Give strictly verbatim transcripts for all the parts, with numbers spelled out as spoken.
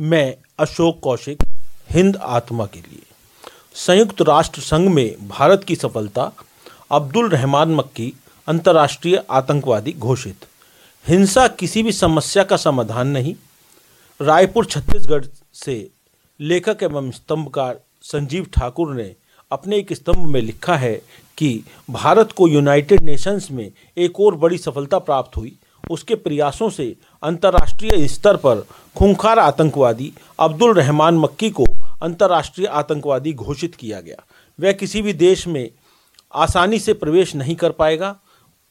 मैं अशोक कौशिक, हिंद आत्मा के लिए। संयुक्त राष्ट्र संघ में भारत की सफलता, अब्दुल रहमान मक्की अंतर्राष्ट्रीय आतंकवादी घोषित। हिंसा किसी भी समस्या का समाधान नहीं। रायपुर छत्तीसगढ़ से लेखक एवं स्तंभकार संजीव ठाकुर ने अपने एक स्तंभ में लिखा है कि भारत को यूनाइटेड नेशंस में एक और बड़ी सफलता प्राप्त हुई। उसके प्रयासों से अंतर्राष्ट्रीय स्तर पर खूंखार आतंकवादी अब्दुल रहमान मक्की को अंतर्राष्ट्रीय आतंकवादी घोषित किया गया। वह किसी भी देश में आसानी से प्रवेश नहीं कर पाएगा।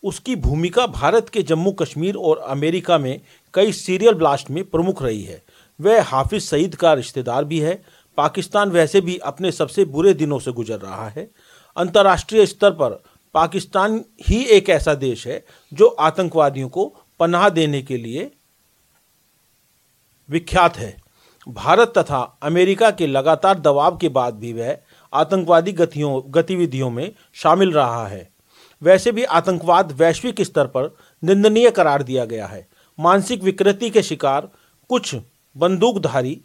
उसकी भूमिका भारत के जम्मू कश्मीर और अमेरिका में कई सीरियल ब्लास्ट में प्रमुख रही है। वह हाफिज़ सईद का रिश्तेदार भी है। पाकिस्तान वैसे भी अपने सबसे बुरे दिनों से गुजर रहा है। अंतर्राष्ट्रीय स्तर पर पाकिस्तान ही एक ऐसा देश है जो आतंकवादियों को पनाह देने के लिए विख्यात है। भारत तथा अमेरिका के लगातार दबाव के बाद भी वह आतंकवादी गतियों गतिविधियों में शामिल रहा है। वैसे भी आतंकवाद वैश्विक स्तर पर निंदनीय करार दिया गया है। मानसिक विकृति के शिकार कुछ बंदूकधारी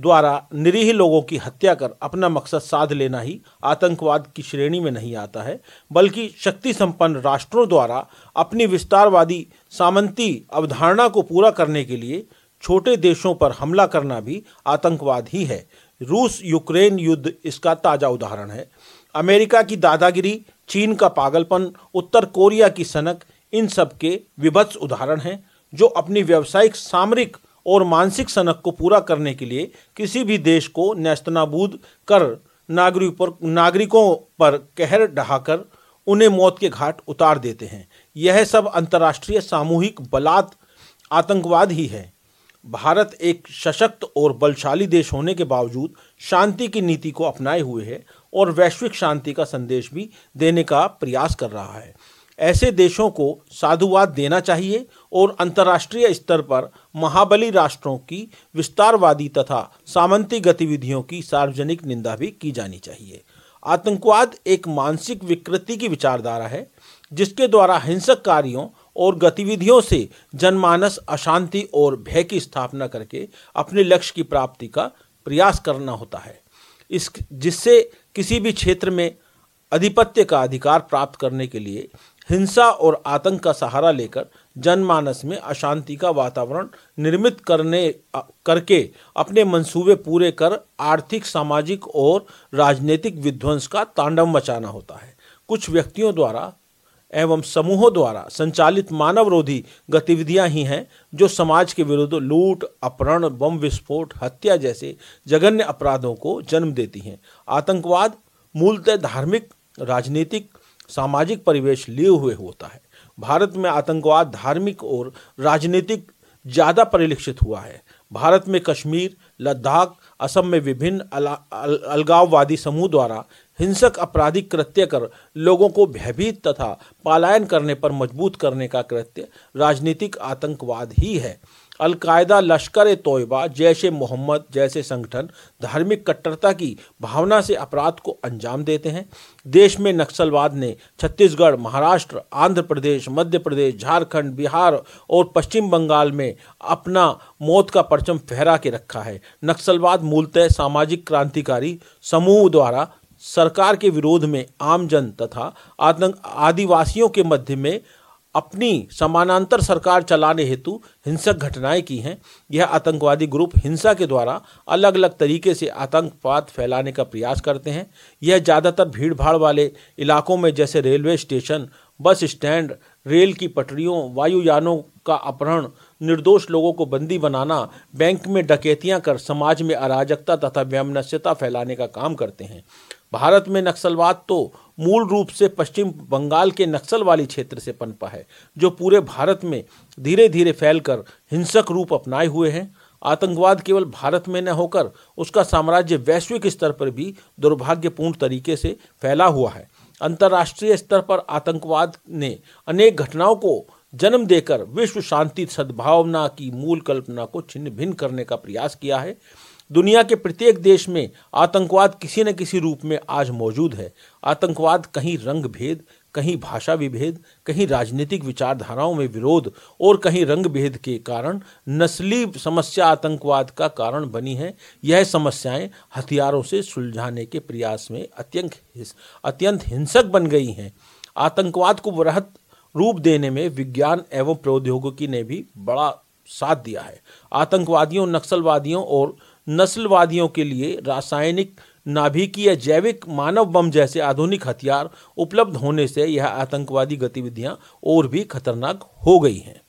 द्वारा निरीह लोगों की हत्या कर अपना मकसद साध लेना ही आतंकवाद की श्रेणी में नहीं आता है, बल्कि शक्ति संपन्न राष्ट्रों द्वारा अपनी विस्तारवादी सामंती अवधारणा को पूरा करने के लिए छोटे देशों पर हमला करना भी आतंकवाद ही है। रूस यूक्रेन युद्ध इसका ताज़ा उदाहरण है। अमेरिका की दादागिरी, चीन का पागलपन, उत्तर कोरिया की सनक, इन सब के विभत्स उदाहरण हैं जो अपनी व्यावसायिक, सामरिक और मानसिक सनक को पूरा करने के लिए किसी भी देश को नेस्तनाबूद कर नागरिक पर नागरिकों पर कहर ढहाकर उन्हें मौत के घाट उतार देते हैं। यह सब अंतर्राष्ट्रीय सामूहिक बलात् आतंकवाद ही है। भारत एक सशक्त और बलशाली देश होने के बावजूद शांति की नीति को अपनाए हुए है और वैश्विक शांति का संदेश भी देने का प्रयास कर रहा है। ऐसे देशों को साधुवाद देना चाहिए और अंतर्राष्ट्रीय स्तर पर महाबली राष्ट्रों की विस्तारवादी तथा सामंती गतिविधियों की सार्वजनिक निंदा भी की जानी चाहिए। आतंकवाद एक मानसिक विकृति की विचारधारा है जिसके द्वारा हिंसक कार्यों और गतिविधियों से जनमानस अशांति और भय की स्थापना करके अपने लक्ष्य की प्राप्ति का प्रयास करना होता है, इस जिससे किसी भी क्षेत्र में आधिपत्य का अधिकार प्राप्त करने के लिए हिंसा और आतंक का सहारा लेकर जनमानस में अशांति का वातावरण निर्मित करने करके अपने मंसूबे पूरे कर आर्थिक, सामाजिक और राजनीतिक विध्वंस का तांडव मचाना होता है। कुछ व्यक्तियों द्वारा एवं समूहों द्वारा संचालित मानवरोधी गतिविधियां ही हैं जो समाज के विरुद्ध लूट, अपहरण, बम विस्फोट, हत्या जैसे जघन्य अपराधों को जन्म देती हैं। आतंकवाद मूलतः धार्मिक, राजनीतिक, सामाजिक परिवेश लिए हुए होता है। भारत में आतंकवाद धार्मिक और राजनीतिक ज़्यादा परिलक्षित हुआ है। भारत में कश्मीर, लद्दाख, असम में विभिन्न अल, अल, अलगाववादी समूह द्वारा हिंसक आपराधिक कृत्य कर लोगों को भयभीत तथा पलायन करने पर मजबूत करने का कृत्य राजनीतिक आतंकवाद ही है। अलकायदा, लश्कर-ए-तैयबा, जैश-ए-मोहम्मद जैसे संगठन धार्मिक कट्टरता की भावना से अपराध को अंजाम देते हैं। देश में नक्सलवाद ने छत्तीसगढ़, महाराष्ट्र, आंध्र प्रदेश, मध्य प्रदेश, झारखंड, बिहार और पश्चिम बंगाल में अपना मौत का परचम फहरा के रखा है। नक्सलवाद मूलतः सामाजिक क्रांतिकारी समूह द्वारा सरकार के विरोध में आम जन तथा आतंक आदिवासियों के मध्य में अपनी समानांतर सरकार चलाने हेतु हिंसक घटनाएं की हैं। यह आतंकवादी ग्रुप हिंसा के द्वारा अलग अलग तरीके से आतंकवाद फैलाने का प्रयास करते हैं। यह ज़्यादातर भीड़ भाड़ वाले इलाकों में जैसे railway station, bus stand, rail की पटरियों, वायुयानों का अपहरण, निर्दोष लोगों को बंदी बनाना, बैंक में डकैतियां कर समाज में अराजकता तथा वैमनस्यता फैलाने का काम करते हैं। भारत में नक्सलवाद तो मूल रूप से पश्चिम बंगाल के नक्सल वाली क्षेत्र से पनपा है जो पूरे भारत में धीरे धीरे फैलकर हिंसक रूप अपनाए हुए हैं। आतंकवाद केवल भारत में न होकर उसका साम्राज्य वैश्विक स्तर पर भी दुर्भाग्यपूर्ण तरीके से फैला हुआ है। अंतर्राष्ट्रीय स्तर पर आतंकवाद ने अनेक घटनाओं को जन्म देकर विश्व शांति, सद्भावना की मूल कल्पना को छिन्न भिन्न करने का प्रयास किया है। दुनिया के प्रत्येक देश में आतंकवाद किसी न किसी रूप में आज मौजूद है। आतंकवाद कहीं रंग भेद, कहीं भाषा विभेद, कहीं राजनीतिक विचारधाराओं में विरोध और कहीं रंग भेद के कारण नस्ली समस्या आतंकवाद का कारण बनी है। यह समस्याएं हथियारों से सुलझाने के प्रयास में अत्यंत अत्यंत हिंसक बन गई हैं। आतंकवाद को वृहत रूप देने में विज्ञान एवं प्रौद्योगिकी ने भी बड़ा साथ दिया है। आतंकवादियों, नक्सलवादियों और नस्लवादियों के लिए रासायनिक, नाभिकीय, जैविक, मानव बम जैसे आधुनिक हथियार उपलब्ध होने से यह आतंकवादी गतिविधियां और भी खतरनाक हो गई हैं।